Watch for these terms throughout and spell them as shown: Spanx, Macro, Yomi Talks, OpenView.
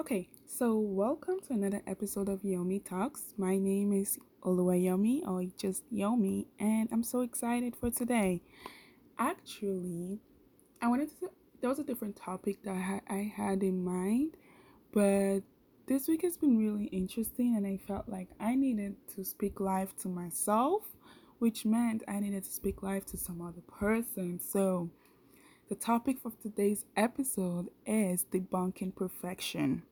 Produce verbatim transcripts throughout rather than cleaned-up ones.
Okay, so welcome to another episode of Yomi Talks. My name is Yomi, or just Yomi, and I'm so excited for today. Actually, I wanted to, there was a different topic that I had in mind, but this week has been really interesting, and I felt like I needed to speak live to myself, which meant I needed to speak live to some other person. So the topic of today's episode is debunking perfection.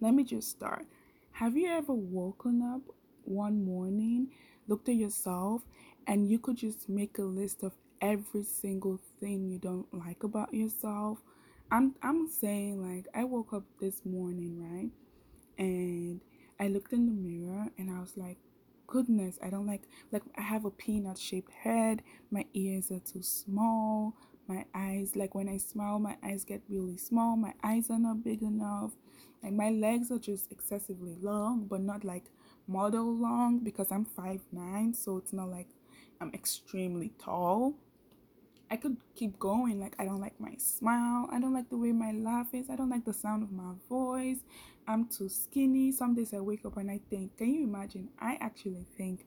Let me just start. Have you ever woken up one morning, looked at yourself, and you could just make a list of every single thing you don't like about yourself? I'm I'm saying, like, I woke up this morning, right? And I looked in the mirror and I was like, goodness, I don't like, like I have a peanut-shaped head, my ears are too small, my eyes, like when I smile, my eyes get really small, my eyes are not big enough, and my legs are just excessively long, but not like model long, because I'm five nine, so it's not like I'm extremely tall. I could keep going. Like, I don't like my smile, I don't like the way my laugh is, I don't like the sound of my voice, I'm too skinny. Some days I wake up and I think, can you imagine, I actually think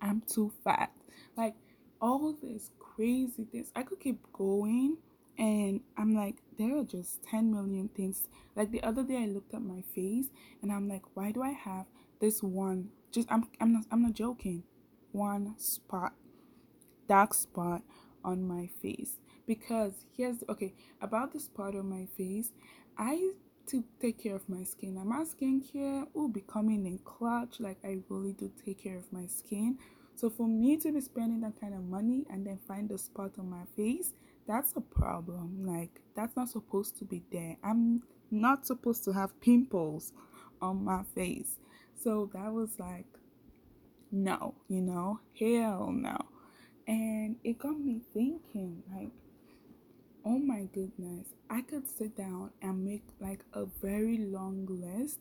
I'm too fat. Like, all this crazy things. I could keep going, and I'm like, there are just ten million things. Like, the other day I looked at my face and I'm like, why do I have this one, just I'm I'm not I'm not joking, one spot, dark spot on my face? Because here's okay about the spot on my face, I to take care of my skin. Now, my skincare will be coming in clutch. Like, I really do take care of my skin. So for me to be spending that kind of money and then find a spot on my face, that's a problem. Like, that's not supposed to be there. I'm not supposed to have pimples on my face. So that was like, no, you know, hell no. And it got me thinking, like, oh my goodness, I could sit down and make like a very long list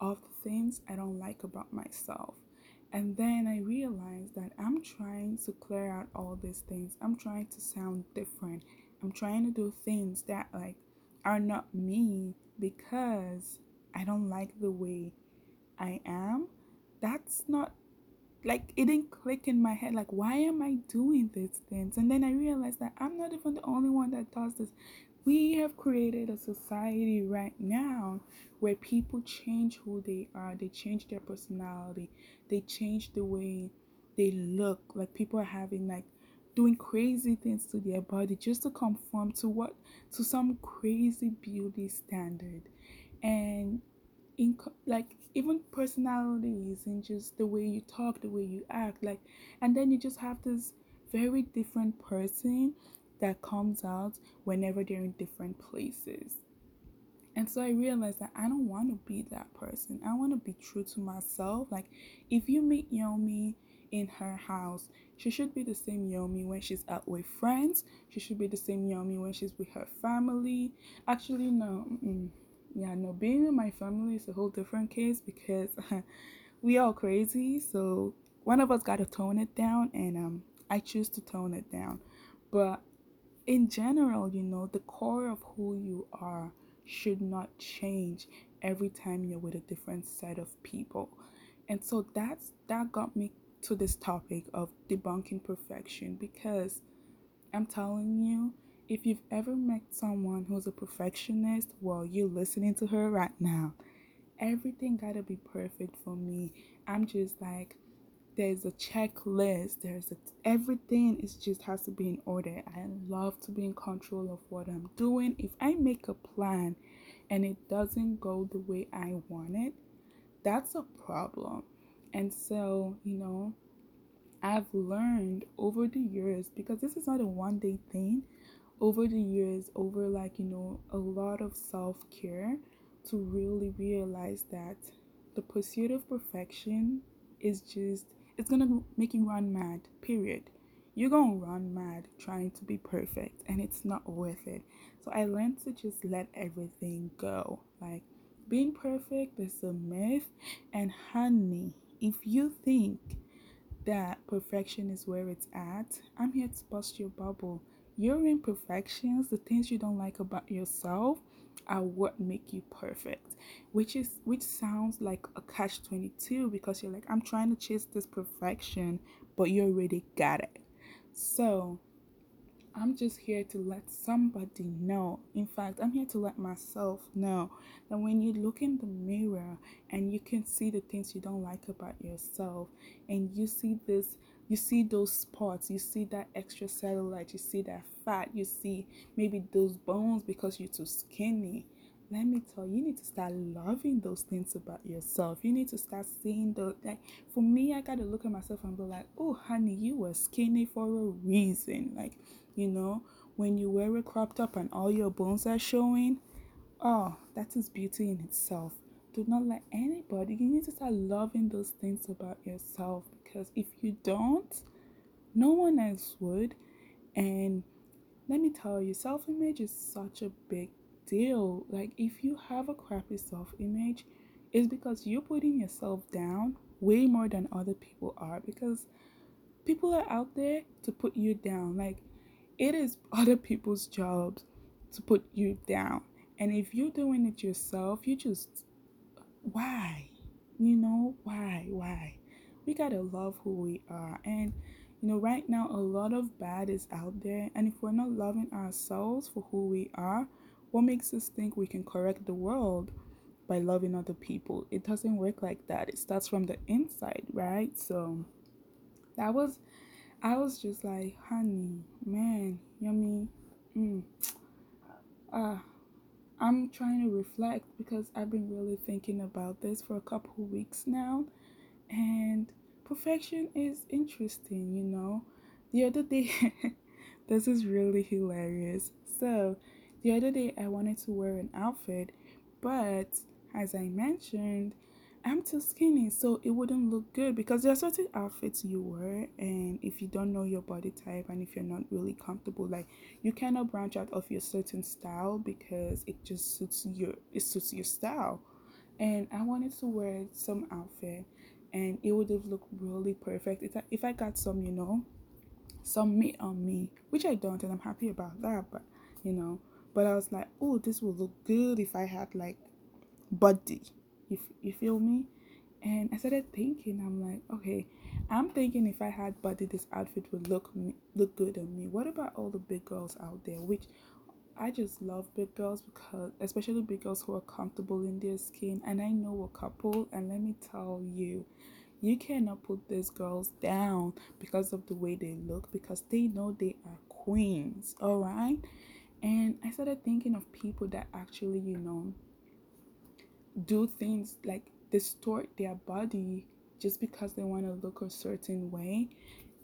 of things I don't like about myself. And then I realized that I'm trying to clear out all these things. I'm trying to sound different. I'm trying to do things that, like, are not me because I don't like the way I am. That's not, like, it didn't click in my head. Like, why am I doing these things? And then I realized that I'm not even the only one that does this. We have created a society right now where people change who they are. They change their personality. They change the way they look. Like, people are having, like, doing crazy things to their body just to conform to what, to some crazy beauty standard. And in, like, even personalities and just the way you talk, the way you act, like, and then you just have this very different person that comes out whenever they're in different places. And so I realized that I don't want to be that person. I want to be true to myself. Like, if you meet Yomi in her house, she should be the same Yomi when she's out with friends. She should be the same Yomi when she's with her family. Actually, no. Mm-mm. Yeah, no, being with my family is a whole different case because we all crazy. So one of us got to tone it down, and um, I choose to tone it down. But in general, you know, the core of who you are should not change every time you're with a different set of people. And so that's that got me to this topic of debunking perfection, because I'm telling you, if you've ever met someone who's a perfectionist, well, you're listening to her right now. Everything gotta be perfect for me. I'm just like, there's a checklist, there's a, everything is just has to be in order. I love to be in control of what I'm doing. If I make a plan and it doesn't go the way I want it, that's a problem. And so, you know, I've learned over the years, because this is not a one day thing, over the years, over like, you know, a lot of self-care, to really realize that the pursuit of perfection is just, it's gonna make you run mad, period. You're gonna run mad trying to be perfect, and it's not worth it. So I learned to just let everything go. Like, being perfect is a myth. And honey, if you think that perfection is where it's at, I'm here to bust your bubble. Your imperfections, the things you don't like about yourself, are what make you perfect, which is which sounds like a catch twenty-two, because you're like, I'm trying to chase this perfection, but you already got it. So I'm just here to let somebody know. In fact, I'm here to let myself know that when you look in the mirror and you can see the things you don't like about yourself, and you see this, you see those spots, you see that extra cellulite, you see that fat, you see maybe those bones because you're too skinny. Let me tell you, you need to start loving those things about yourself. You need to start seeing those. Like, for me, I got to look at myself and be like, oh, honey, you were skinny for a reason. Like, you know, when you wear a crop top and all your bones are showing, oh, that is beauty in itself. Do not let anybody. You need to start loving those things about yourself, because if you don't, no one else would. And let me tell you, self-image is such a big deal. Like, if you have a crappy self-image, it's because you're putting yourself down way more than other people are, because people are out there to put you down. Like, it is other people's jobs to put you down. And if you're doing it yourself, you just, why? You know, why? Why? We gotta love who we are. And, you know, right now, a lot of bad is out there. And if we're not loving ourselves for who we are, what makes us think we can correct the world by loving other people? It doesn't work like that. It starts from the inside, right? So that was... I was just like, honey, man, Yomi, mm. uh, I'm trying to reflect, because I've been really thinking about this for a couple weeks now. And perfection is interesting, you know. The other day, this is really hilarious. So the other day I wanted to wear an outfit, but as I mentioned, I'm too skinny, so it wouldn't look good, because there are certain outfits you wear, and if you don't know your body type, and if you're not really comfortable, like, you cannot branch out of your certain style, because it just suits your it suits your style. And I wanted to wear some outfit, and it would have looked really perfect if I got some, you know, some meat on me, which I don't, and I'm happy about that. But you know, but I was like, oh, this would look good if I had like body. If you feel me? And I started thinking, I'm like, okay, I'm thinking if I had body, this outfit would look look good on me. What about all the big girls out there? Which I just love big girls, because especially big girls who are comfortable in their skin. And I know a couple, and let me tell you, you cannot put these girls down because of the way they look, because they know they are queens, all right? And I started thinking of people that actually, you know, do things like distort their body just because they want to look a certain way.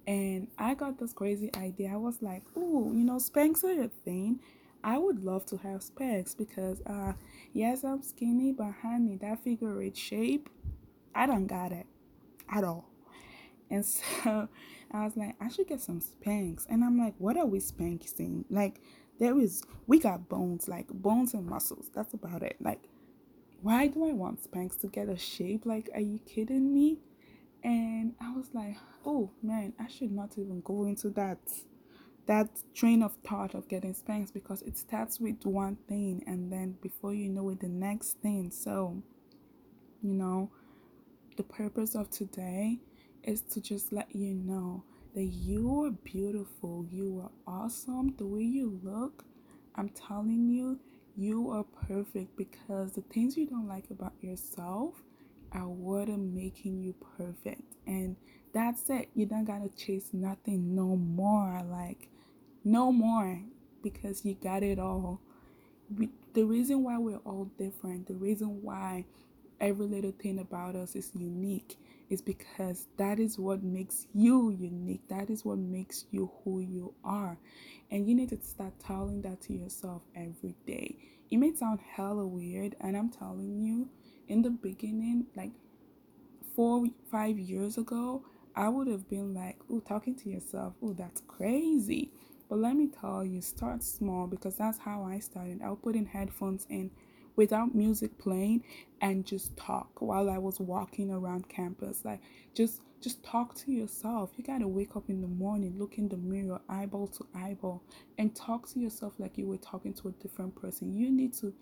And I got this crazy idea. I was like, oh, you know, Spanx are a thing. I would love to have Spanx, because uh yes, I'm skinny, but honey, that figure eight shape, I don't got it at all. And so I was like, I should get some Spanx. And I'm like, what are we Spanxing? Like, there is, we got bones, like bones and muscles, that's about it. Like, why do I want Spanx to get a shape? Like, are you kidding me? And I was like, oh man, I should not even go into that that train of thought of getting Spanx, because it starts with one thing, and then before you know it, the next thing. So, you know, the purpose of today is to just let you know that you are beautiful, you are awesome. The way you look, I'm telling you, you are perfect, because the things you don't like about yourself are what are making you perfect. And that's it. You don't gotta chase nothing no more. Like, no more, because you got it all. We, the reason why we're all different, the reason why every little thing about us is unique, is because that is what makes you unique. That is what makes you who you are. And you need to start telling that to yourself every day. It may sound hella weird, and I'm telling you, in the beginning, like four, five years ago, I would have been like, oh, talking to yourself, oh, that's crazy. But let me tell you, start small, because that's how I started. I'll put in headphones and without music playing and just talk while I was walking around campus. Like, just just talk to yourself. You gotta wake up in the morning, look in the mirror, eyeball to eyeball, and talk to yourself like you were talking to a different person. You need to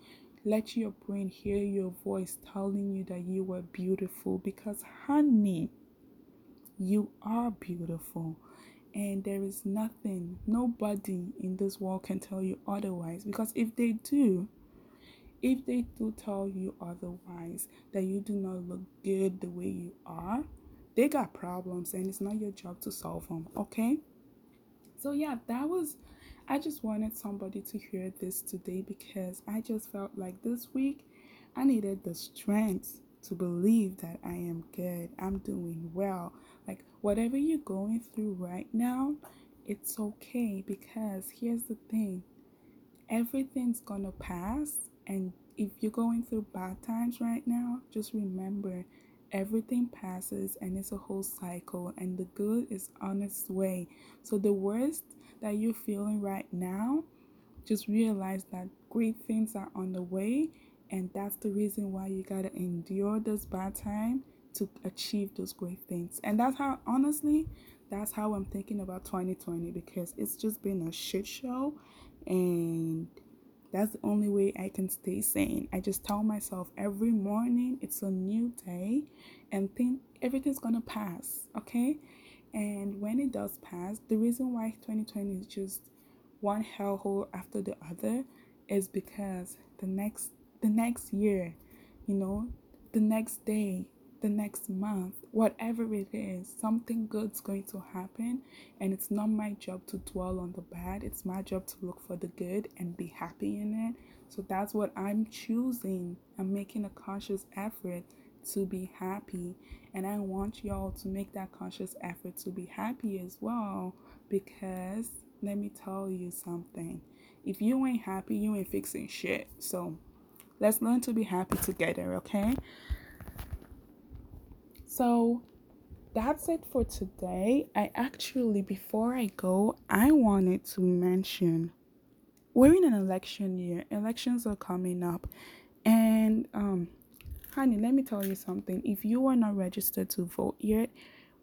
let your brain hear your voice telling you that you were beautiful, because honey, you are beautiful. And there is nothing, nobody in this world can tell you otherwise. Because if they do, if they do tell you otherwise, that you do not look good the way you are, they got problems and it's not your job to solve them, okay? So yeah, that was, I just wanted somebody to hear this today, because I just felt like this week I needed the strength to believe that I am good, I'm doing well. Like, whatever you're going through right now, it's okay, because here's the thing, everything's gonna pass. And if you're going through bad times right now, just remember, everything passes and it's a whole cycle, and the good is on its way. So the worst that you're feeling right now, just realize that great things are on the way, and that's the reason why you gotta endure this bad time to achieve those great things. And that's how, honestly, that's how I'm thinking about twenty twenty, because it's just been a shit show, and that's the only way I can stay sane. I just tell myself every morning it's a new day, and think everything's gonna pass, okay? And when it does pass, the reason why twenty twenty is just one hellhole after the other is because the next the next year, you know, the next day, the next month, whatever it is, something good's going to happen. And it's not my job to dwell on the bad. It's my job to look for the good and be happy in it. So that's what I'm choosing. I'm making a conscious effort to be happy, and I want y'all to make that conscious effort to be happy as well, because let me tell you something, if you ain't happy, you ain't fixing shit. So let's learn to be happy together, okay? So that's it for today. I actually, before I go, I wanted to mention, we're in an election year. Elections are coming up. And um, honey, let me tell you something. If you are not registered to vote yet,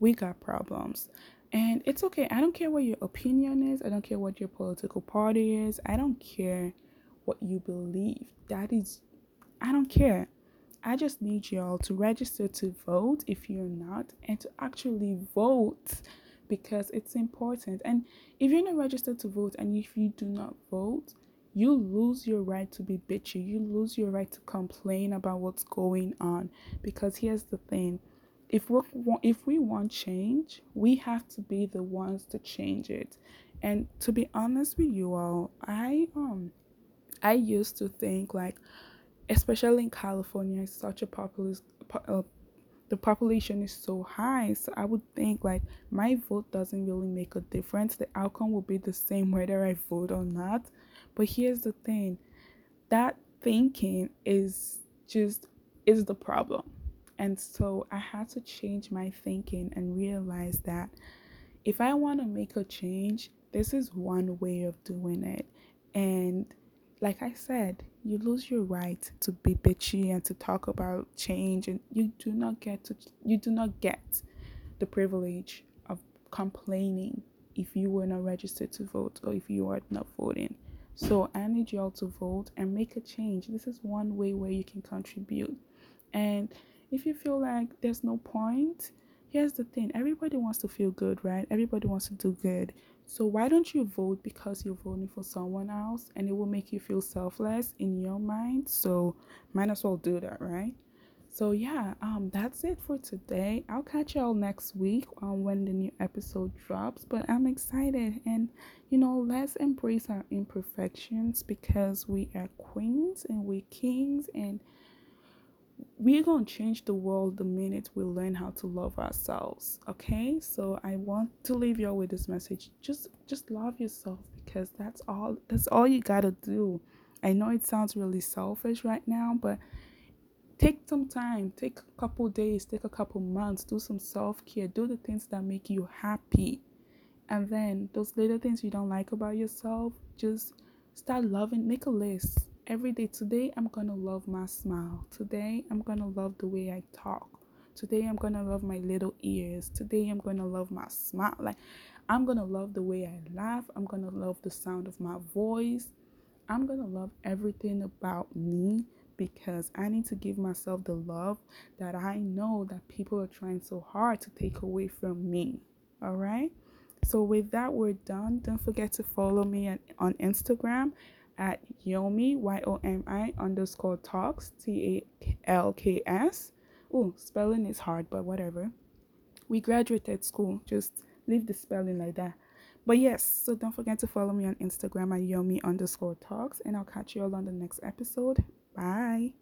we got problems. And it's okay. I don't care what your opinion is. I don't care what your political party is. I don't care what you believe. That is, I don't care. I just need y'all to register to vote if you're not, and to actually vote, because it's important. And if you're not registered to vote, and if you do not vote, you lose your right to be bitchy. You lose your right to complain about what's going on. Because here's the thing, if we if we want change, we have to be the ones to change it. And to be honest with you all, I um I used to think, like, especially in California, it's such a populous, uh, the population is so high, so I would think, like, my vote doesn't really make a difference. The outcome will be the same whether I vote or not. But here's the thing, that thinking is just is the problem. And so I had to change my thinking and realize that if I want to make a change, this is one way of doing it. And like I said, you lose your right to be bitchy and to talk about change, and you do not get to you do not get the privilege of complaining if you were not registered to vote, or if you are not voting. So I need y'all to vote and make a change. This is one way where you can contribute. And if you feel like there's no point, here's the thing, everybody wants to feel good, right? Everybody wants to do good. So why don't you vote because you're voting for someone else, and it will make you feel selfless in your mind. So might as well do that, right? So yeah, um, that's it for today. I'll catch y'all next week um, when the new episode drops. But I'm excited, and you know, let's embrace our imperfections, because we are queens and we're kings, and we're gonna change the world the minute we learn how to love ourselves, okay? So I want to leave you with this message, just just love yourself, because that's all that's all you gotta do. I know it sounds really selfish right now, but take some time, take a couple days, take a couple months, do some self-care, do the things that make you happy, and then those little things you don't like about yourself, just start loving. Make a list every day. Today, I'm going to love my smile. Today, I'm going to love the way I talk. Today, I'm going to love my little ears. Today, I'm going to love my smile. Like, I'm going to love the way I laugh. I'm going to love the sound of my voice. I'm going to love everything about me, because I need to give myself the love that I know that people are trying so hard to take away from me. All right. So with that, we're done. Don't forget to follow me at, on Instagram at Yomi, Y O M I underscore talks, T A L K S. Oh, spelling is hard, but whatever. We graduated school. Just leave the spelling like that. But yes, so don't forget to follow me on Instagram at Yomi underscore talks. And I'll catch you all on the next episode. Bye.